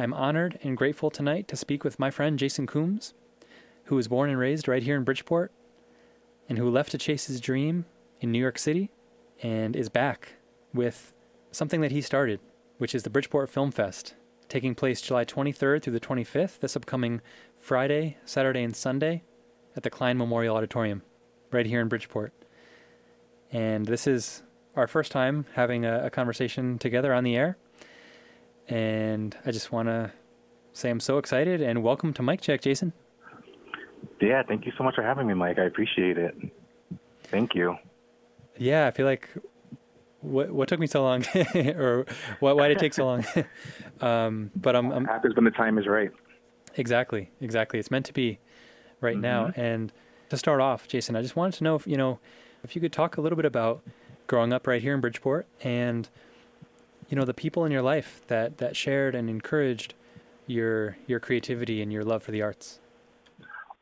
I'm honored and grateful tonight to speak with my friend Jason Coombs, who was born and raised right here in Bridgeport, and who left to chase his dream in New York City and is back with something that he started, which is the Bridgeport Film Fest, taking place July 23rd through the 25th, this upcoming Friday, Saturday, and Sunday at the Klein Memorial Auditorium right here in Bridgeport. And this is our first time having a conversation together on the air. And I just want to say I'm so excited, and welcome to Mic Check, Jason. Yeah, thank you so much for having me, Mike. I appreciate it. Thank you. Yeah, I feel like what took me so long, or why did it take so long? But I'm happens when the time is right. Exactly. It's meant to be right now. And to start off, Jason, I just wanted to know if you could talk a little bit about growing up right here in Bridgeport, and the people in your life that shared and encouraged your creativity and your love for the arts.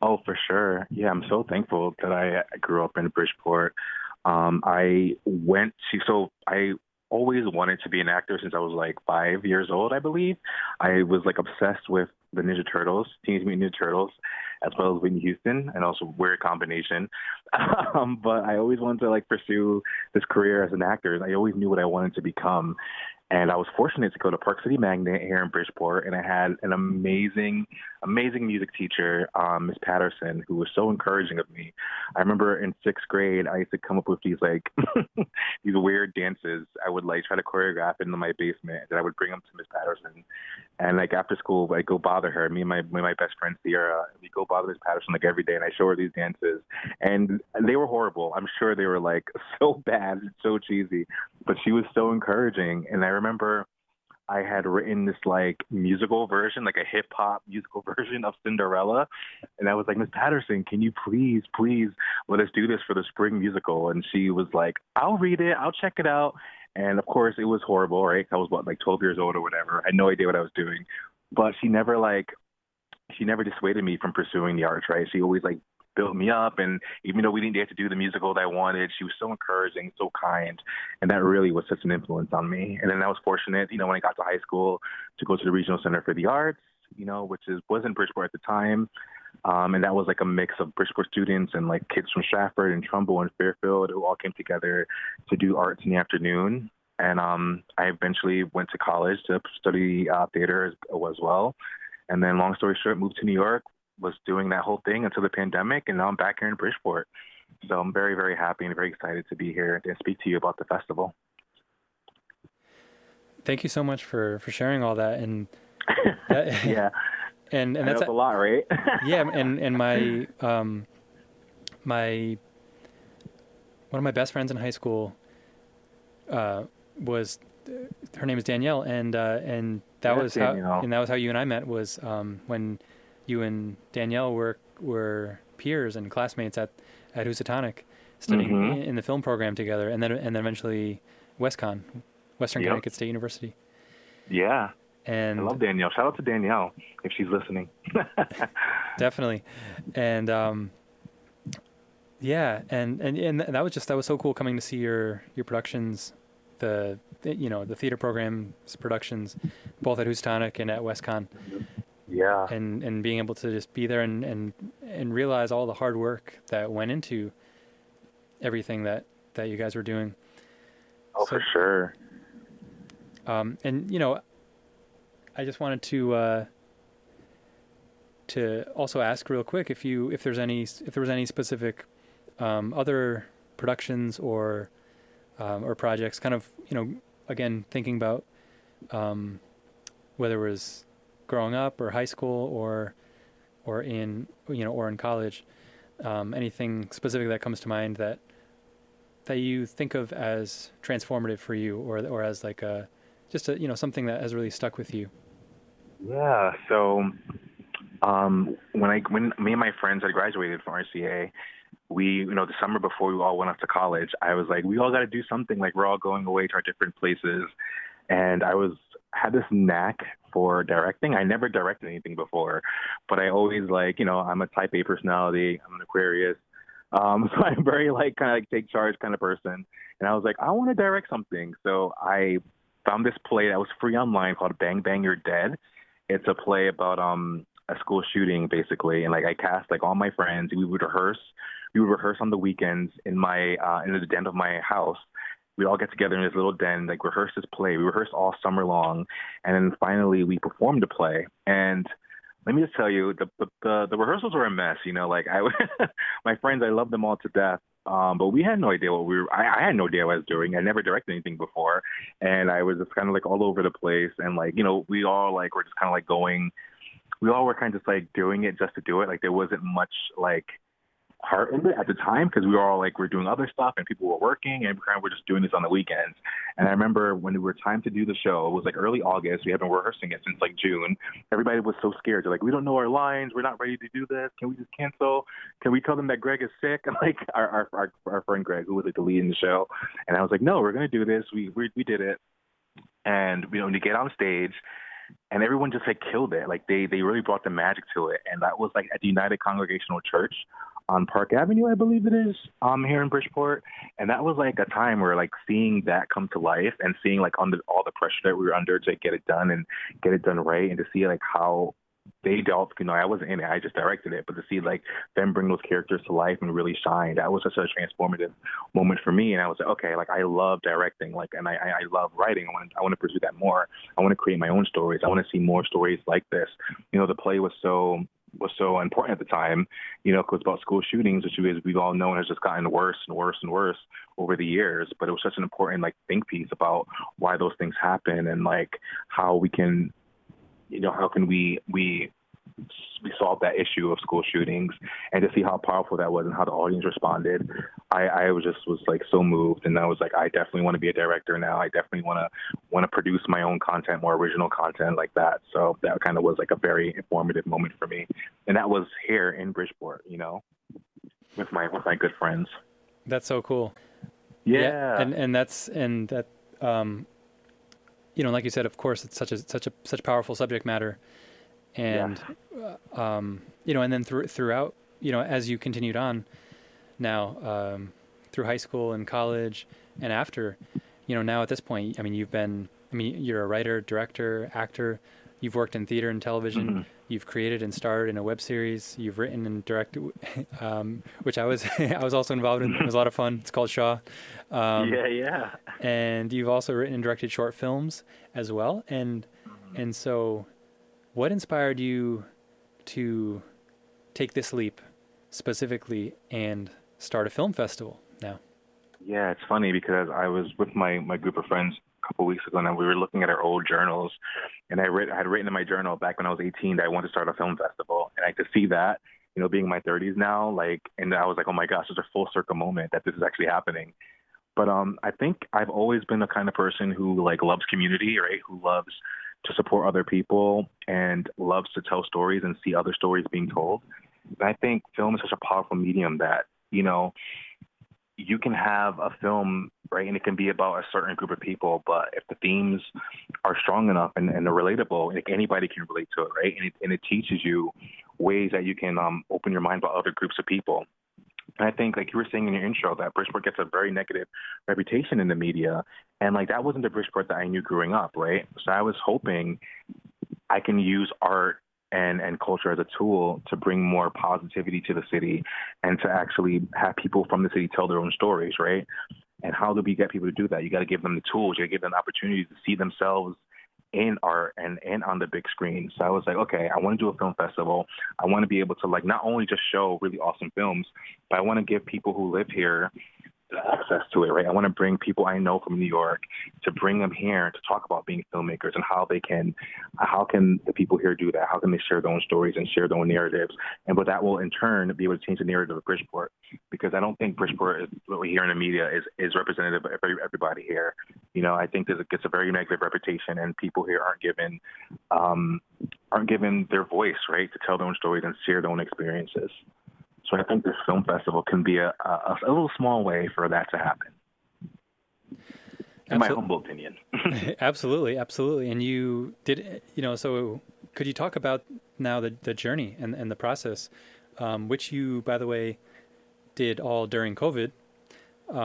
Oh, for sure. Yeah, I'm so thankful that I grew up in Bridgeport. I always wanted to be an actor since I was like 5 years old, I believe. I was like obsessed with the Ninja Turtles, Teenage Mutant Ninja Turtles, as well as Whitney Houston, and also weird combination. But I always wanted to like pursue this career as an actor, and I always knew what I wanted to become. And I was fortunate to go to Park City Magnet here in Bridgeport, and I had an amazing, amazing music teacher, Miss Patterson, who was so encouraging of me. I remember in sixth grade, I used to come up with these like these weird dances I would like try to choreograph into my basement, and I would bring them to Miss Patterson. And like after school, I go bother her. Me and my best friend Sierra, we go bother Miss Patterson like every day, and I show her these dances, and they were horrible. I'm sure they were like so bad and so cheesy, but she was so encouraging, and I remember I had written this like musical version, like a hip hop musical version of Cinderella. And I was like, Miss Patterson, can you please let us do this for the spring musical? And she was like, I'll read it. I'll check it out. And of course it was horrible, right? I was 12 years old or whatever. I had no idea what I was doing, but she never dissuaded me from pursuing the arts, right? She always built me up, and even though we didn't get to do the musical that I wanted, she was so encouraging, so kind, and that really was such an influence on me. And then I was fortunate, when I got to high school, to go to the Regional Center for the Arts, which was in Bridgeport at the time, and that was like a mix of Bridgeport students and like kids from Stratford and Trumbull and Fairfield who all came together to do arts in the afternoon. And I eventually went to college to study theater as well, and then long story short, moved to New York, was doing that whole thing until the pandemic, and now I'm back here in Bridgeport. So I'm very, very happy and very excited to be here and speak to you about the festival. Thank you so much for sharing all that. And that, yeah, and that's a lot, right? Yeah, and my one of my best friends in high school was, her name is Danielle, and that was how you and I met, was when you and Danielle were peers and classmates at Housatonic, studying in the film program together, and then eventually WestConn, Western Connecticut State University. Yeah, and I love Danielle. Shout out to Danielle if she's listening. Definitely, and and that was so cool coming to see your productions, the theater program's productions, both at Housatonic and at WestConn. Yeah, and being able to just be there and realize all the hard work that went into everything that you guys were doing. Oh, so, for sure. I just wanted to also ask real quick if there was any specific other productions or projects, kind of again thinking about whether it was growing up or high school or in or in college, anything specific that comes to mind that you think of as transformative for you, or as like just something that has really stuck with you. Yeah, so when me and my friends had graduated from RCA, we, the summer before we all went off to college, I was like, we all got to do something, like we're all going away to our different places, and I had this knack for directing. I never directed anything before, but I always I'm a type A personality. I'm an Aquarius. So I'm very kind of take charge kind of person. And I was like, I want to direct something. So I found this play that was free online called Bang Bang You're Dead. It's a play about a school shooting, basically. And, like, I cast, like, all my friends. We would rehearse. We would rehearse on the weekends in the den of my house. We'd all get together in this little den, like, rehearse this play. We rehearsed all summer long. And then finally we performed the play. And let me just tell you, the rehearsals were a mess, you know. Like, my friends, I love them all to death. But we had no idea what I had no idea what I was doing. I never directed anything before. And I was just kind of like all over the place. And like, you know, we all like, were just kind of like going, we all were kind of just like doing it just to do it. Like there wasn't much like heart in it at the time. Cause we were all like, we're doing other stuff and people were working and we're just doing this on the weekends. And I remember when we were time to do the show, it was like early August. We had been rehearsing it since like June. Everybody was so scared. They're like, we don't know our lines. We're not ready to do this. Can we just cancel? Can we tell them that Greg is sick? And like our friend Greg, who was like the lead in the show. And I was like, no, we're going to do this. We did it. And, you know, when you get on stage and everyone just like killed it. Like they really brought the magic to it. And that was like at the United Congregational Church on Park Avenue, I believe it is, here in Bridgeport. And that was like a time where like seeing that come to life and seeing like under all the pressure that we were under to like, get it done and get it done right. And to see like how they dealt, you know, I wasn't in it, I just directed it, but to see like them bring those characters to life and really shine, that was such a transformative moment for me. And I was like, okay, like I love directing, like, and I love writing. I want to pursue that more. I want to create my own stories. I want to see more stories like this. You know, the play was so important at the time, you know, 'cause it was about school shootings, which we've all known has just gotten worse and worse and worse over the years. But it was such an important, like, think piece about why those things happen and, like, how we can, you know, how can we solve that issue of school shootings, and to see how powerful that was and how the audience responded. I was like so moved, and I was like, I definitely want to be a director now. I definitely want to produce my own content, more original content like that. So that kind of was like a very informative moment for me, and that was here in Bridgeport, you know, with my good friends. That's so cool. Yeah. and that you know, like you said, of course, it's such a powerful subject matter. And, yeah. You know, and then throughout, you know, as you continued on now, through high school and college and after, you know, now at this point, I mean, you're a writer, director, actor, you've worked in theater and television, mm-hmm. You've created and starred in a web series, you've written and directed, which I was also involved in. It was a lot of fun. It's called Shaw. Yeah. And you've also written and directed short films as well. And so, what inspired you to take this leap specifically and start a film festival now? Yeah, it's funny because I was with my group of friends a couple of weeks ago, and we were looking at our old journals. And I had written in my journal back when I was 18 that I wanted to start a film festival. And I could see that, you know, being in my 30s now, like, and I was like, oh my gosh, it's a full circle moment that this is actually happening. But I think I've always been the kind of person who like loves community, right? Who loves to support other people and loves to tell stories and see other stories being told. And I think film is such a powerful medium that, you know, you can have a film, right, and it can be about a certain group of people, but if the themes are strong enough and they're relatable, and anybody can relate to it, right? And it teaches you ways that you can open your mind about other groups of people. And I think, like you were saying in your intro, that Bridgeport gets a very negative reputation in the media. And, like, that wasn't the Bridgeport that I knew growing up, right? So I was hoping I can use art and culture as a tool to bring more positivity to the city and to actually have people from the city tell their own stories, right? And how do we get people to do that? You got to give them the tools. You got to give them opportunities to see themselves in art and on the big screen. So I was like, okay, I want to do a film festival. I want to be able to like not only just show really awesome films, but I want to give people who live here access to it, right? I want to bring people I know from New York to bring them here to talk about being filmmakers and how can the people here do that? How can they share their own stories and share their own narratives? And but that will in turn be able to change the narrative of Bridgeport, because I don't think Bridgeport is what we hear in the media is representative of everybody here. You know, I think that it gets a very negative reputation, and people here aren't given their voice, right, to tell their own stories and share their own experiences. So I think this film festival can be a little small way for that to happen, in my humble opinion. Absolutely. And you did, you know, so could you talk about now the journey and the process, which you, by the way, did all during COVID. So,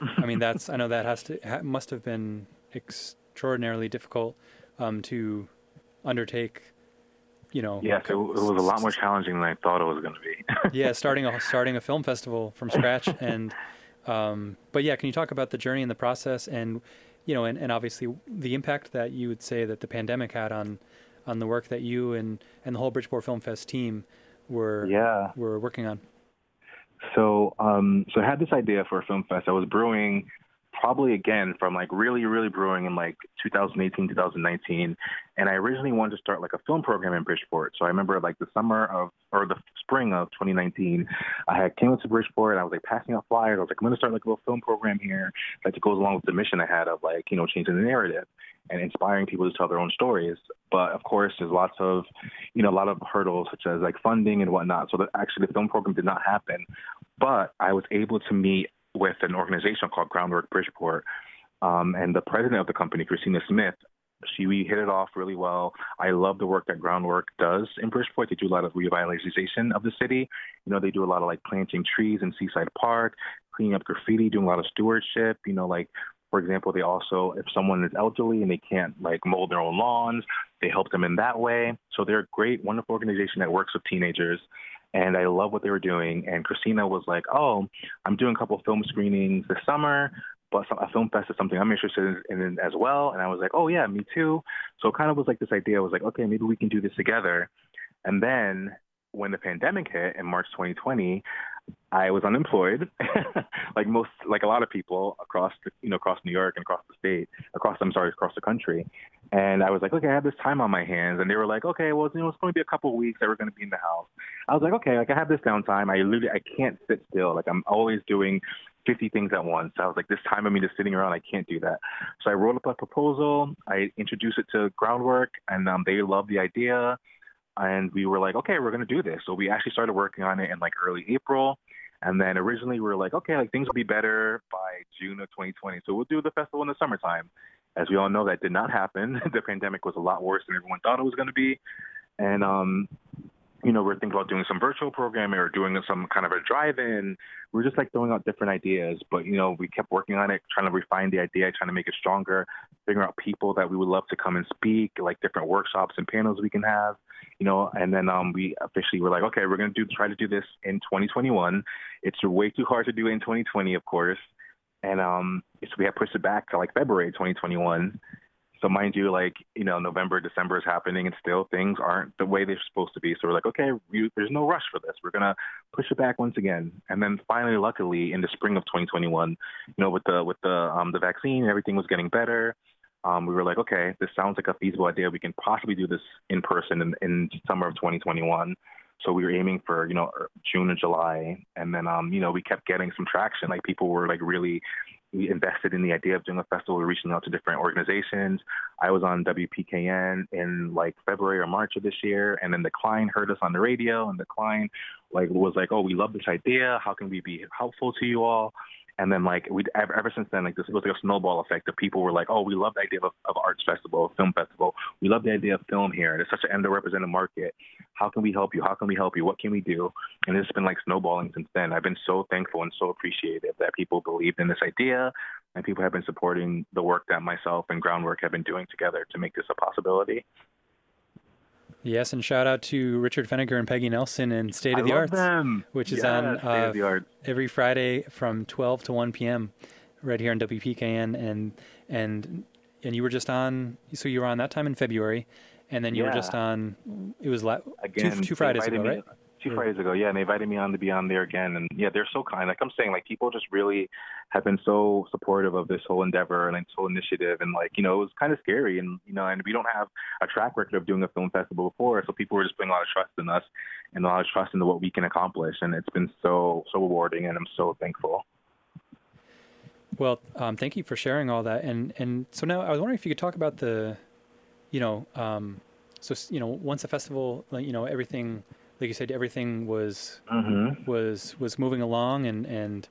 I mean, I know that must have been extraordinarily difficult to undertake, you know. Yes, it was a lot more challenging than I thought it was going to be. Yeah, starting a film festival from scratch. And but yeah, can you talk about the journey and the process, and you know, and obviously the impact that you would say that the pandemic had on the work that you and the whole Bridgeport Film Fest team were working on? So I had this idea for a film fest. I was brewing, probably again from like really, really brewing in like 2018, 2019. And I originally wanted to start like a film program in Bridgeport. So I remember like the spring of 2019, I had came up to Bridgeport and I was like passing out flyers. I was like, I'm going to start like a little film program here. Like it goes along with the mission I had of like, you know, changing the narrative and inspiring people to tell their own stories. But of course, there's lots of, you know, a lot of hurdles such as like funding and whatnot. So that actually the film program did not happen, but I was able to meet with an organization called Groundwork Bridgeport, and the president of the company, Christina Smith, we hit it off really well. I love the work that Groundwork does in Bridgeport. They do a lot of revitalization of the city. You know, they do a lot of like planting trees in Seaside Park, cleaning up graffiti, doing a lot of stewardship. You know, like for example, they also, if someone is elderly and they can't like mow their own lawns, they help them in that way. So they're a great, wonderful organization that works with teenagers. And I love what they were doing. And Christina was like, oh, I'm doing a couple of film screenings this summer, but a film fest is something I'm interested in as well. And I was like, oh, yeah, me too. So it kind of was like this idea. I was like, okay, maybe we can do this together. And then when the pandemic hit in March 2020, I was unemployed, like a lot of people across New York and across the country. And I was like, okay, I have this time on my hands. And they were like, okay, well, you know, it's going to be a couple of weeks that we're going to be in the house. I was like, okay, like I have this downtime. I can't sit still. Like I'm always doing 50 things at once. I was like, this time of me just sitting around, I can't do that. So I wrote up a proposal. I introduced it to Groundwork, and they loved the idea. And we were like, okay, we're going to do this. So we actually started working on it in like early April. And then originally we were like, okay, like things will be better by June of 2020. So we'll do the festival in the summertime. As we all know, that did not happen. The pandemic was a lot worse than everyone thought it was going to be. And, you know, we're thinking about doing some virtual programming or doing some kind of a drive-in. We're just like throwing out different ideas. But, you know, we kept working on it, trying to refine the idea, trying to make it stronger, figuring out people that we would love to come and speak, like different workshops and panels we can have, you know. And then we officially were like, okay, we're going to try to do this in 2021. It's way too hard to do in 2020, of course. And so we had pushed it back to like February 2021. So mind you, like, you know, November, December is happening and still things aren't the way they're supposed to be. So we're like, okay, there's no rush for this. We're going to push it back once again. And then finally, luckily, in the spring of 2021, you know, with the vaccine, everything was getting better. We were like, okay, this sounds like a feasible idea. We can possibly do this in person in summer of 2021. So we were aiming for, you know, June and July. And then, you know, we kept getting some traction. Like people were like really invested in the idea of doing a festival, reaching out to different organizations. I was on WPKN in like February or March of this year. And then the Klein heard us on the radio, and the Klein like was like, oh, we love this idea. How can we be helpful to you all? And then, like, we ever since then, like, this was like a snowball effect of people were like, oh, we love the idea of arts festival, film festival. We love the idea of film here. And it's such an underrepresented market. How can we help you? How can we help you? What can we do? And it's been, like, snowballing since then. I've been so thankful and so appreciative that people believed in this idea, and people have been supporting the work that myself and Groundwork have been doing together to make this a possibility. Yes, and shout out to Richard Feniger and Peggy Nelson and State of the Arts, which is on every Friday from 12 to 1 p.m. right here on WPKN. And you were just on, so you were on that time in February, and then you were just on, it was two Fridays ago, right? Two Fridays ago, yeah, and they invited me on to be on there again. And, yeah, they're so kind. Like I'm saying, like, people just really have been so supportive of this whole endeavor and this whole initiative. And, like, you know, it was kind of scary. And, you know, and we don't have a track record of doing a film festival before, so people were just putting a lot of trust in us and a lot of trust into what we can accomplish. And it's been so, so rewarding, and I'm so thankful. Well, thank you for sharing all that. And so now I was wondering if you could talk about the, you know, so, you know, once the festival, like, you know, everything – like you said, everything was moving along, and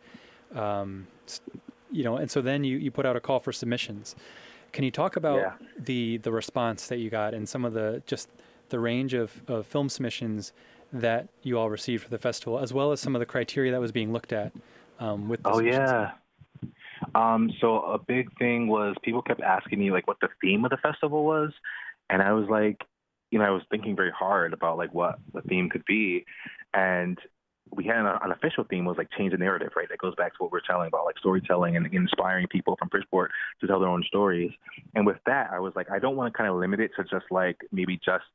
you know, and so then you put out a call for submissions. Can you talk about the response that you got and some of the just the range of film submissions that you all received for the festival, as well as some of the criteria that was being looked at with the submissions? So a big thing was people kept asking me like what the theme of the festival was, and I was like, you know, I was thinking very hard about like what the theme could be, and we had an official theme was like change the narrative, right? That goes back to what we're telling about like storytelling and inspiring people from Bridgeport to tell their own stories. And with that, I was like, I don't want to kind of limit it to just like maybe just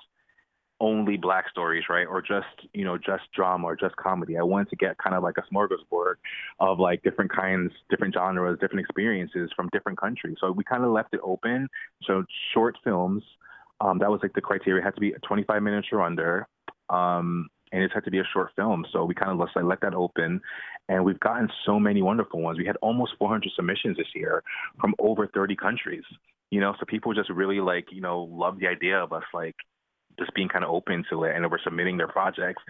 only Black stories, right? Or just, you know, just drama or just comedy. I wanted to get kind of like a smorgasbord of like different kinds, different genres, different experiences from different countries. So we kind of left it open. So short films, that was like the criteria. It had to be 25 minutes or under. And it had to be a short film. So we kind of just like let that open. And we've gotten so many wonderful ones. We had almost 400 submissions this year from over 30 countries, you know? So people just really like, you know, love the idea of us like just being kind of open to it, and we're submitting their projects.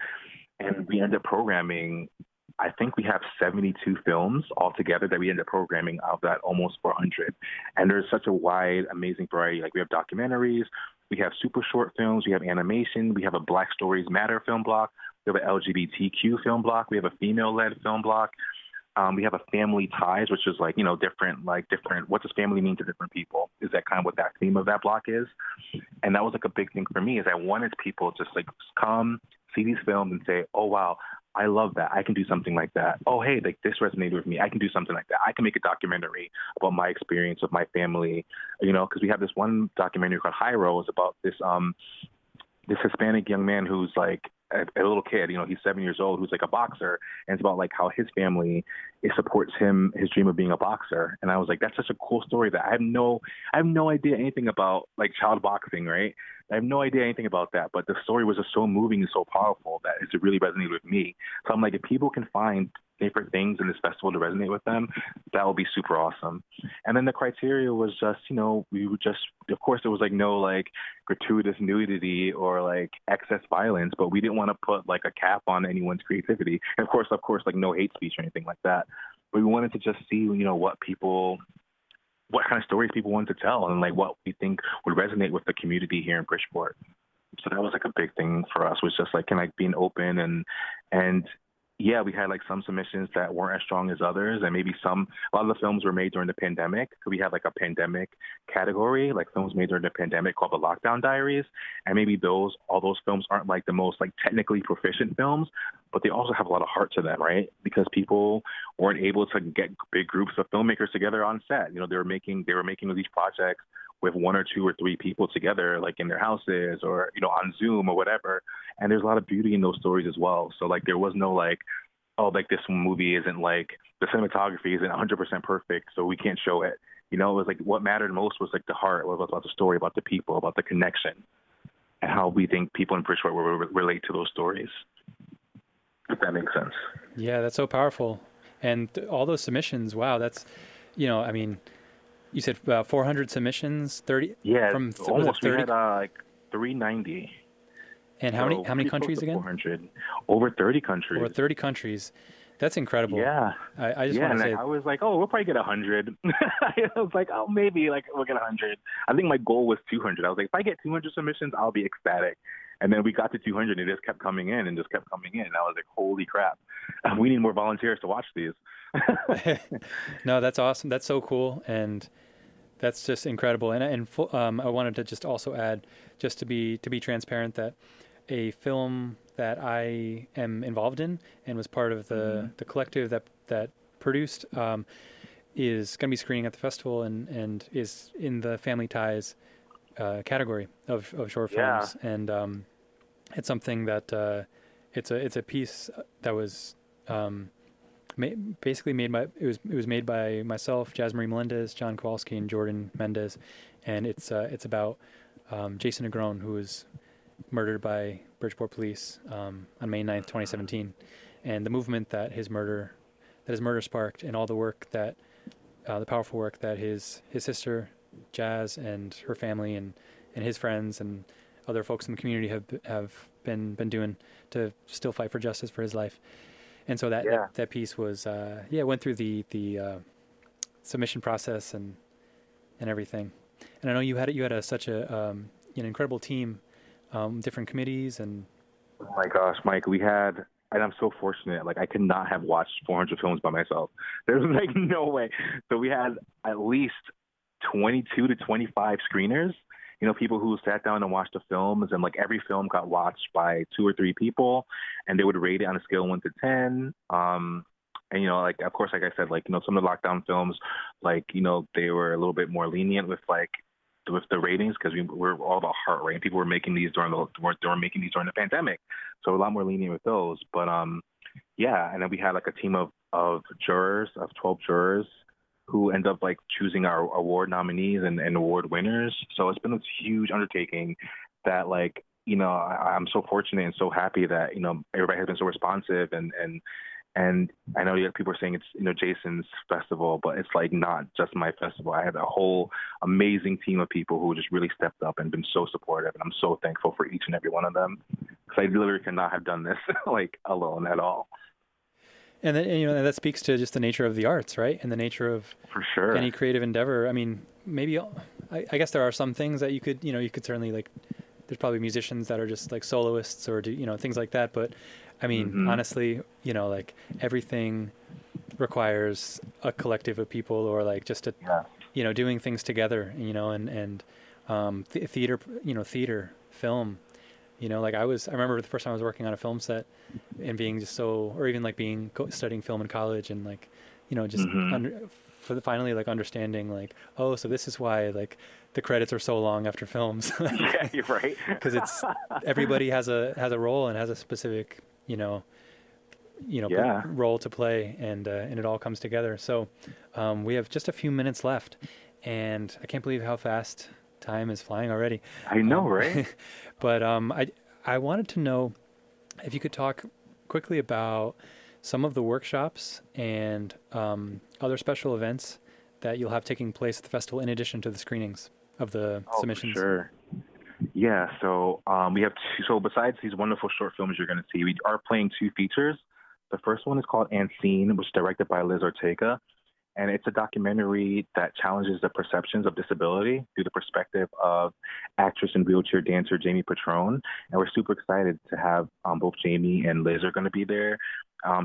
And we end up programming, I think we have 72 films altogether that we end up programming out of that almost 400. And there's such a wide, amazing variety. Like we have documentaries, we have super short films, we have animation, we have a Black Stories Matter film block, we have an LGBTQ film block, we have a female-led film block, we have a family ties, which is like, you know, different, what does family mean to different people? Is that kind of what that theme of that block is? And that was like a big thing for me, is I wanted people just like come see these films and say, oh, wow, I love that. I can do something like that. Oh, hey, like this resonated with me. I can do something like that. I can make a documentary about my experience with my family, you know, because we have this one documentary called Jairo. It's about this this Hispanic young man who's like a little kid, you know, he's 7 years old, who's like a boxer. And it's about like how his family, it supports him, his dream of being a boxer. And I was like, that's such a cool story that I have no idea anything about like child boxing, right? I have no idea anything about that, but the story was just so moving and so powerful that it really resonated with me. So I'm like, if people can find different things in this festival to resonate with them, that would be super awesome. And then the criteria was just, you know, we would just, of course, there was like no like gratuitous nudity or like excess violence, but we didn't want to put like a cap on anyone's creativity. And of course, like no hate speech or anything like that. But we wanted to just see, you know, what kind of stories people want to tell and like what we think would resonate with the community here in Bridgeport. So that was like a big thing for us, was just like kind of like being open and yeah, we had like some submissions that weren't as strong as others. And maybe a lot of the films were made during the pandemic. We had like a pandemic category, like films made during the pandemic called The Lockdown Diaries. And maybe all those films aren't like the most like technically proficient films, but they also have a lot of heart to them, right? Because people weren't able to get big groups of filmmakers together on set. You know, they were making these projects with one or two or three people together, like in their houses or, you know, on Zoom or whatever. And there's a lot of beauty in those stories as well. So like, there was no like, oh, like this movie isn't like, the cinematography isn't 100% perfect, so we can't show it. You know, it was like what mattered most was like the heart, what was about the story, about the people, about the connection, and how we think people in Bridgeport will relate to those stories. If that makes sense. Yeah, that's so powerful. And all those submissions, wow, that's, you know, I mean, you said 400 submissions, 30? Yeah, from almost. 30? We had like 390. And how many countries again? 400. Over 30 countries. Over 30 countries. That's incredible. Yeah. I just want to say. I was like, oh, we'll probably get 100. I was like, oh, maybe like we'll get 100. I think my goal was 200. I was like, if I get 200 submissions, I'll be ecstatic. And then we got to 200 and it just kept coming in and just kept coming in. And I was like, holy crap, we need more volunteers to watch these. No, that's awesome. That's so cool. And that's just incredible. And I wanted to just also add, just to be transparent, that a film that I am involved in and was part of the collective that produced is going to be screening at the festival and is in the Family Ties category of short films. Yeah. And it's something that it's a piece that was basically made by it was made by myself, Jasmarie Melendez, John Kowalski, and Jordan Mendez, and it's about Jason Negron, who was murdered by Bridgeport police on May 9th, 2017, and the movement that his murder sparked, and all the work that the powerful work that his sister Jazz and her family and his friends and other folks in the community have been doing to still fight for justice for his life. And so that piece was went through the submission process and everything. And I know you had such a an incredible team, different committees and. Oh my gosh, Mike, we had. And I'm so fortunate. Like I could not have watched 400 films by myself. There's like no way. So we had at least 22 to 25 screeners you know, people who sat down and watched the films, and like every film got watched by 2 or 3 people, and they would rate it on a scale of 1 to 10. And, you know, like, of course, like I said, like, you know, some of the lockdown films, like, you know, they were a little bit more lenient with like with the ratings, because we're all about heart rate. People were making these during the pandemic, so a lot more lenient with those. But yeah, and then we had like a team of jurors, of 12 jurors, who end up like choosing our award nominees and award winners. So it's been this huge undertaking that, like, you know, I'm so fortunate and so happy that, you know, everybody has been so responsive. And I know people are saying it's, you know, Jason's festival, but it's like not just my festival. I had a whole amazing team of people who just really stepped up and been so supportive, and I'm so thankful for each and every one of them, because I literally could not have done this like alone at all. And then, you know, that speaks to just the nature of the arts, right? And the nature of any creative endeavor. I mean, maybe I guess there are some things that you could certainly, like, there's probably musicians that are just like soloists or do, you know, things like that. But I mean, honestly, you know, like everything requires a collective of people, or like just you know, doing things together, you know, and theater, you know, theater, film, you know, like I remember the first time I was working on a film set and being just so, or even like studying film in college, and like, you know, just finally like understanding, like, oh, so this is why like the credits are so long after films. Yeah, you're right. Because it's everybody has a role and has a specific, role to play, and it all comes together. So we have just a few minutes left, and I can't believe how fast time is flying already. I know, right? But I wanted to know if you could talk quickly about some of the workshops and other special events that you'll have taking place at the festival, in addition to the screenings of the submissions. Sure. Yeah, so we have so besides these wonderful short films you're going to see, we are playing 2 features. The first one is called Ancine, which is directed by Liz Ortega, and it's a documentary that challenges the perceptions of disability through the perspective of actress and wheelchair dancer Jamie Patrone. And we're super excited to have both Jamie and Liz are going to be there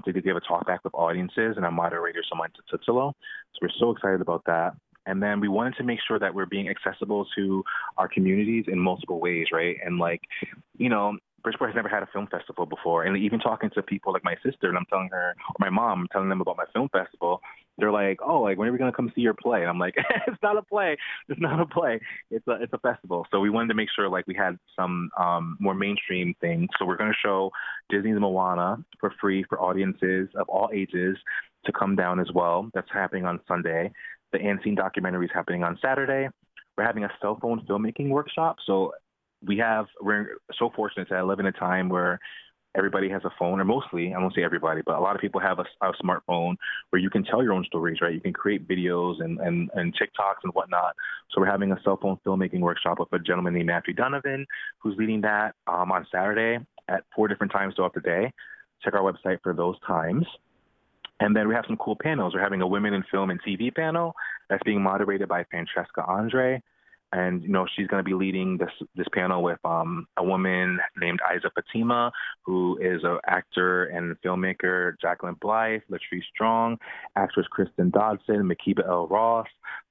to give a talk back with audiences, and our moderator, Samantha Tuttolo. So we're so excited about that. And then we wanted to make sure that we're being accessible to our communities in multiple ways, right? And like, you know, Bridgeport has never had a film festival before. And even talking to people like my sister, and I'm telling her, or my mom, I'm telling them about my film festival, they're like, oh, like, when are we going to come see your play? And I'm like, it's not a play. It's not a play. It's a festival. So we wanted to make sure, like, we had some more mainstream things. So we're going to show Disney's Moana for free for audiences of all ages to come down as well. That's happening on Sunday. The Ancine documentary is happening on Saturday. We're having a cell phone filmmaking workshop. So we're so fortunate to live in a time where everybody has a phone, or mostly, I won't say everybody, but a lot of people have a smartphone where you can tell your own stories, right? You can create videos and TikToks and whatnot. So we're having a cell phone filmmaking workshop with a gentleman named Matthew Donovan, who's leading that on Saturday at 4 different times throughout the day. Check our website for those times. And then we have some cool panels. We're having a women in film and TV panel that's being moderated by Francesca Andre. And, you know, she's going to be leading this panel with a woman named Aiza Fatima, who is an actor and filmmaker, Jacqueline Blythe, Latrice Strong, actress Kristen Dodson, Makiba L. Ross,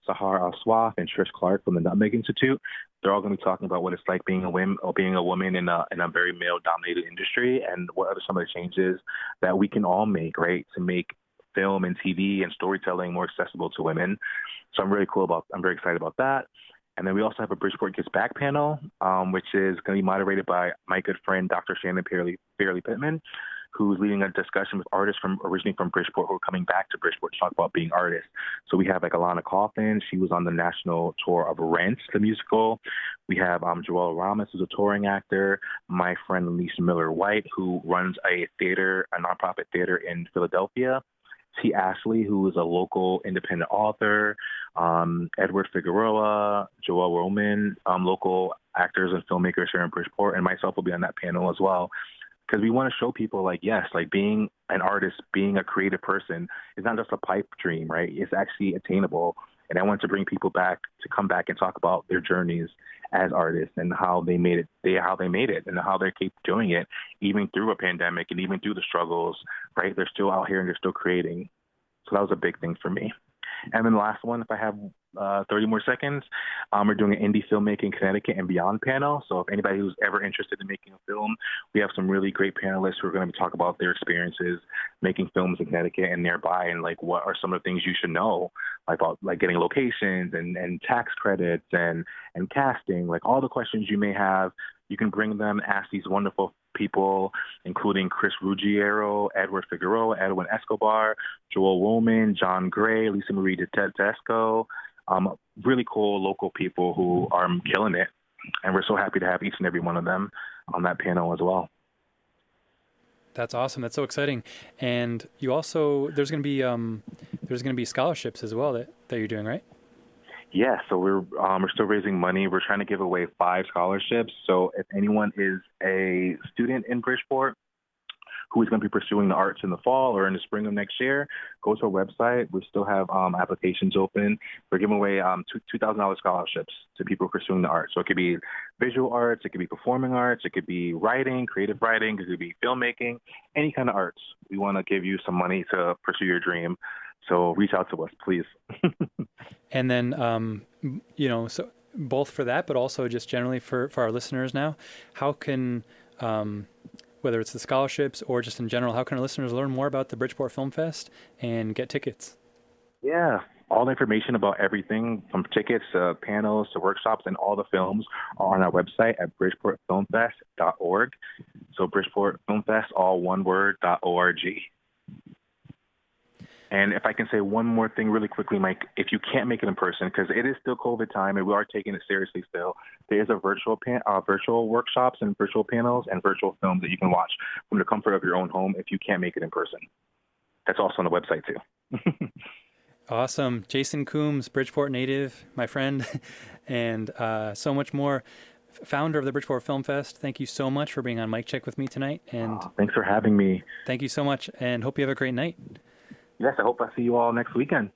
Sahar Aswaf, and Trish Clark from the Nutmeg Institute. They're all going to be talking about what it's like being a woman in a very male-dominated industry, and what are some of the changes that we can all make, right, to make film and TV and storytelling more accessible to women. So I'm very excited about that. And then we also have a Bridgeport Gives Back panel, which is going to be moderated by my good friend, Dr. Shannon Fairley-Pittman, who's leading a discussion with artists originally from Bridgeport who are coming back to Bridgeport to talk about being artists. So we have like Alana Coffin. She was on the national tour of Rent, the musical. We have Joelle Ramos, who's a touring actor. My friend, Lisa Miller-White, who runs a nonprofit theater in Philadelphia. T. Ashley, who is a local independent author, Edward Figueroa, Joel Roman, local actors and filmmakers here in Bridgeport, and myself will be on that panel as well. Because we want to show people, like, yes, like being an artist, being a creative person is not just a pipe dream, right? It's actually attainable. And I want to bring people back to come back and talk about their journeys as artists and how they made it and how they keep doing it, even through a pandemic and even through the struggles, right? They're still out here and they're still creating. So that was a big thing for me. And then the last one, if I have 30 more seconds. We're doing an indie filmmaking Connecticut and beyond panel. So if anybody who's ever interested in making a film, we have some really great panelists who are going to talk about their experiences making films in Connecticut and nearby, and like what are some of the things you should know about like getting locations and tax credits and casting, like all the questions you may have. You can bring them, ask these wonderful people, including Chris Ruggiero, Edward Figueroa, Edwin Escobar, Joel Woman, John Gray, Lisa Marie Tedesco, really cool local people who are killing it. And we're so happy to have each and every one of them on that panel as well. That's awesome. That's so exciting. And you also, there's going to be scholarships as well that you're doing, right? Yeah, so we're still raising money. We're trying to give away 5 scholarships. So if anyone is a student in Bridgeport who is going to be pursuing the arts in the fall or in the spring of next year, go to our website. We still have applications open. We're giving away $2,000 scholarships to people pursuing the arts. So it could be visual arts, it could be performing arts, it could be writing, creative writing, it could be filmmaking, any kind of arts. We want to give you some money to pursue your dream. So reach out to us, please. And then, so both for that, but also just generally for our listeners now, how can, whether it's the scholarships or just in general, how can our listeners learn more about the Bridgeport Film Fest and get tickets? Yeah. All the information about everything from tickets to panels to workshops and all the films are on our website at bridgeportfilmfest.org. So Bridgeport Film Fest, all one word, .org. And if I can say one more thing really quickly, Mike, if you can't make it in person, because it is still COVID time and we are taking it seriously still, there is a virtual workshops and virtual panels and virtual films that you can watch from the comfort of your own home if you can't make it in person. That's also on the website too. Awesome. Jason Coombs, Bridgeport native, my friend, and so much more, founder of the Bridgeport Film Fest. Thank you so much for being on Mic Check with me tonight. And thanks for having me. Thank you so much and hope you have a great night. Yes, I hope I see you all next weekend.